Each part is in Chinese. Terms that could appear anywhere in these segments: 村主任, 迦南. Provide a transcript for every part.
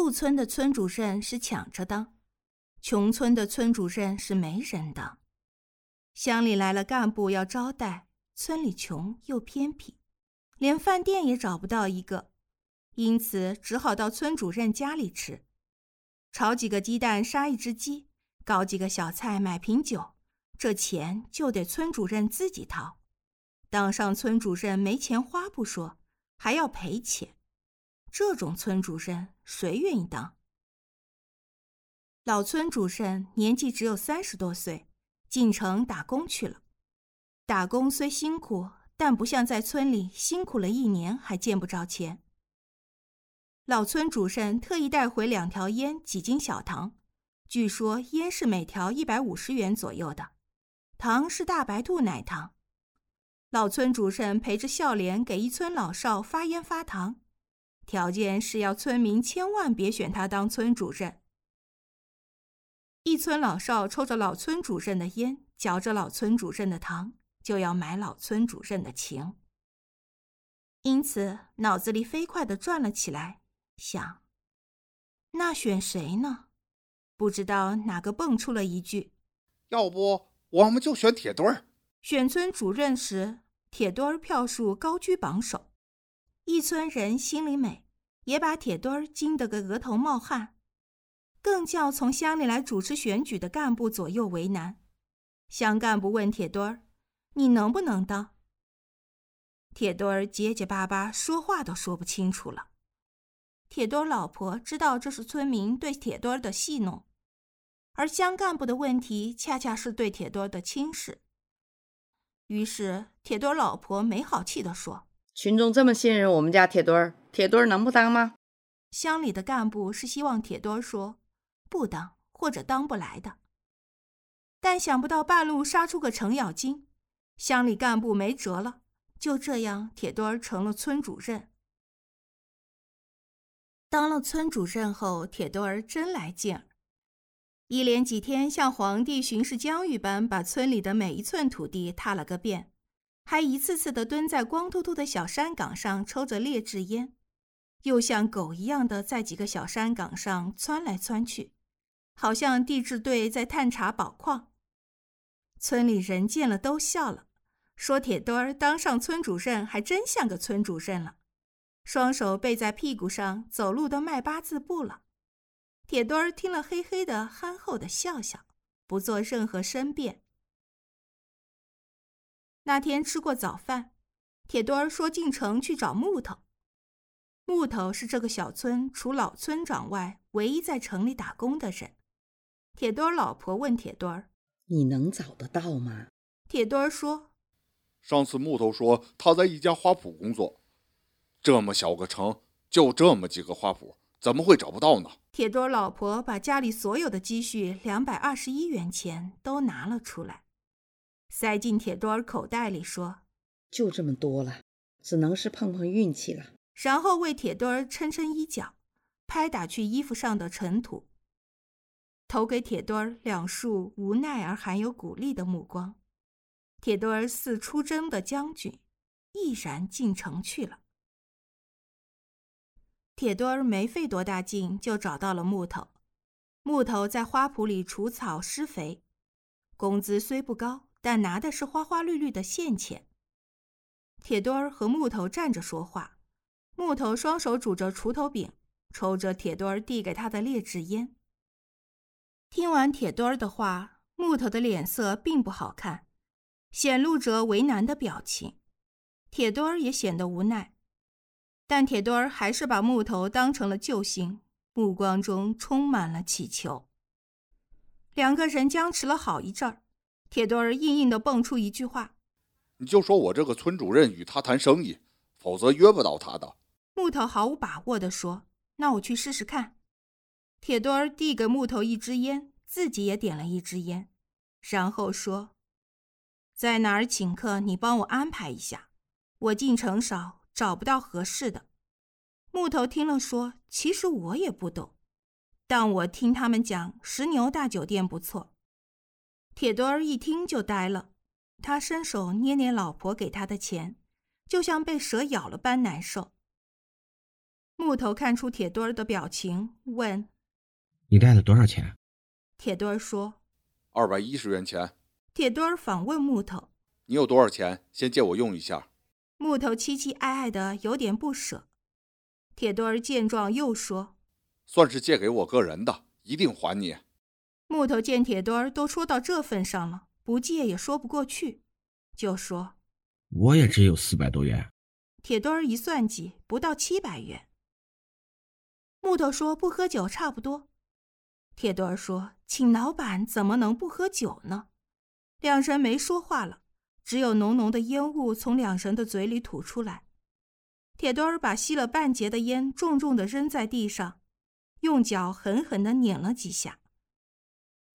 富村的村主任是抢着当，穷村的村主任是没人当。乡里来了干部要招待，村里穷又偏僻，连饭店也找不到一个，因此只好到村主任家里吃。炒几个鸡蛋，杀一只鸡，搞几个小菜，买瓶酒，这钱就得村主任自己掏。当上村主任没钱花不说，还要赔钱，这种村主任谁愿意当？老村主任年纪只有30多岁，进城打工去了。打工虽辛苦，但不像在村里辛苦了一年还见不着钱。老村主任特意带回2条烟、几斤小糖，据说烟是每条150元左右的，糖是大白兔奶糖。老村主任陪着笑脸给一村老少发烟发糖，条件是要村民千万别选他当村主任。一村老少抽着老村主任的烟，嚼着老村主任的糖，就要买老村主任的情。因此脑子里飞快地转了起来，想那选谁呢？不知道哪个蹦出了一句，要不我们就选铁墩儿。选村主任时，铁墩儿票数高居榜首。一村人心里美，也把铁墩儿惊得个额头冒汗，更叫从乡里来主持选举的干部左右为难。乡干部问铁墩儿，你能不能当？铁墩儿结结巴巴，说话都说不清楚了。铁墩儿老婆知道这是村民对铁墩儿的戏弄，而乡干部的问题恰恰是对铁墩儿的轻视。于是铁墩儿老婆没好气地说，群众这么信任我们家铁墩儿，铁墩儿能不当吗？乡里的干部是希望铁墩儿说不当或者当不来的，但想不到半路杀出个程咬金，乡里干部没辙了，就这样铁墩儿成了村主任。当了村主任后，铁墩儿真来劲儿，一连几天像皇帝巡视疆域般把村里的每一寸土地踏了个遍，还一次次地蹲在光秃秃的小山岗上抽着劣质烟，又像狗一样地在几个小山岗上窜来窜去，好像地质队在探查宝矿。村里人见了都笑了，说铁墩儿当上村主任还真像个村主任了，双手背在屁股上，走路都迈8字步了。铁墩儿听了嘿嘿的憨厚的笑笑，不做任何申辩。那天吃过早饭，铁墩儿说进城去找木头。木头是这个小村除老村长外唯一在城里打工的人。铁墩儿老婆问铁墩儿，你能找得到吗？铁墩儿说，上次木头说他在一家花圃工作，这么小个城就这么几个花圃，怎么会找不到呢？铁墩老婆把家里所有的积蓄221元钱都拿了出来，塞进铁墩口袋里说，就这么多了，只能是碰碰运气了。然后为铁墩抻抻衣角，拍打去衣服上的尘土，投给铁墩2束无奈而含有鼓励的目光。铁墩似出征的将军，毅然进城去了。铁墩儿没费多大劲就找到了木头。木头在花圃里除草施肥，工资虽不高，但拿的是花花绿绿的现钱。铁墩儿和木头站着说话，木头双手拄着锄头柄，抽着铁墩儿递给他的劣质烟。听完铁墩儿的话，木头的脸色并不好看，显露着为难的表情。铁墩儿也显得无奈。但铁墩儿还是把木头当成了救星，目光中充满了乞求。两个人僵持了好一阵儿，铁墩儿硬硬地蹦出一句话，你就说我这个村主任与他谈生意，否则约不到他的。木头毫无把握地说，那我去试试看。铁墩儿递给木头一支烟，自己也点了一支烟，然后说，在哪儿请客你帮我安排一下，我进城少找不到合适的。木头听了说，其实我也不懂，但我听他们讲石牛大酒店不错。铁墩儿一听就呆了，他伸手捏捏老婆给他的钱，就像被蛇咬了般难受。木头看出铁墩儿的表情，问：“你带了多少钱？”铁墩儿说：“210元钱。”铁墩儿反问木头：“你有多少钱？先借我用一下。”木头凄凄哀哀的，有点不舍。铁墩儿见状又说：“算是借给我个人的，一定还你。”木头见铁墩儿都说到这份上了，不借也说不过去，就说：“我也只有400多元。”铁墩儿一算计，不到700元。木头说：“不喝酒差不多。”铁墩儿说：“请老板怎么能不喝酒呢？”两人没说话了，只有浓浓的烟雾从两人的嘴里吐出来。铁墩儿把吸了半截的烟重重地扔在地上，用脚狠狠地碾了几下，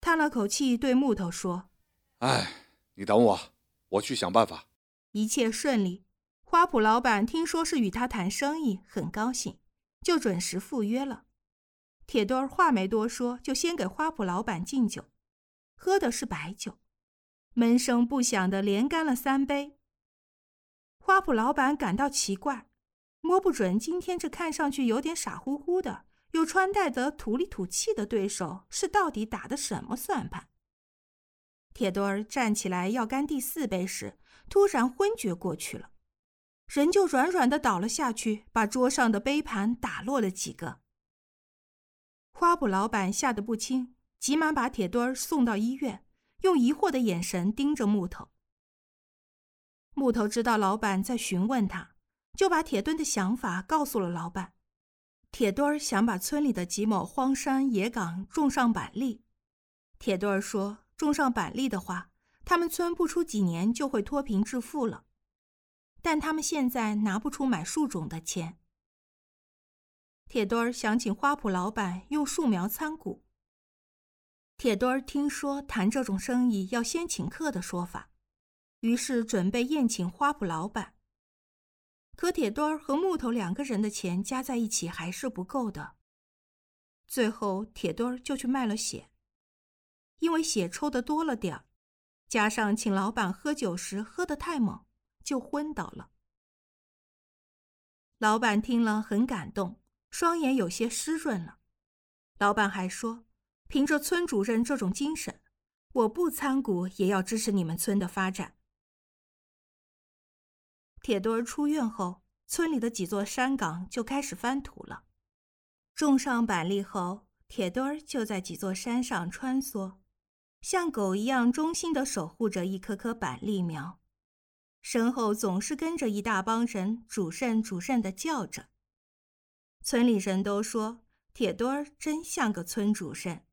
叹了口气，对木头说：“哎，你等我，我去想办法。”一切顺利，花圃老板听说是与他谈生意，很高兴，就准时赴约了。铁墩儿话没多说，就先给花圃老板敬酒，喝的是白酒。闷声不响地连干了3杯。花圃老板感到奇怪，摸不准今天这看上去有点傻乎乎的、又穿戴得土里土气的对手是到底打的什么算盘。铁墩儿站起来要干第4杯时，突然昏厥过去了，人就软软地倒了下去，把桌上的杯盘打落了几个。花圃老板吓得不轻，急忙把铁墩儿送到医院，用疑惑的眼神盯着木头。木头知道老板在询问他，就把铁墩的想法告诉了老板。铁墩儿想把村里的几亩荒山野岗种上板栗。铁墩儿说，种上板栗的话，他们村不出几年就会脱贫致富了，但他们现在拿不出买树种的钱。铁墩儿想请花圃老板用树苗参股。铁墩儿听说谈这种生意要先请客的说法，于是准备宴请花圃老板。可铁墩儿和木头2个人的钱加在一起还是不够的，最后铁墩儿就去卖了血。因为血抽得多了点儿，加上请老板喝酒时喝得太猛，就昏倒了。老板听了很感动，双眼有些湿润了。老板还说，凭着村主任这种精神，我不参股也要支持你们村的发展。铁墩儿出院后，村里的几座山岗就开始翻土了。种上板栗后，铁墩儿就在几座山上穿梭，像狗一样忠心地守护着一棵棵板栗苗，身后总是跟着一大帮人主任主任地叫着。村里人都说，铁墩儿真像个村主任。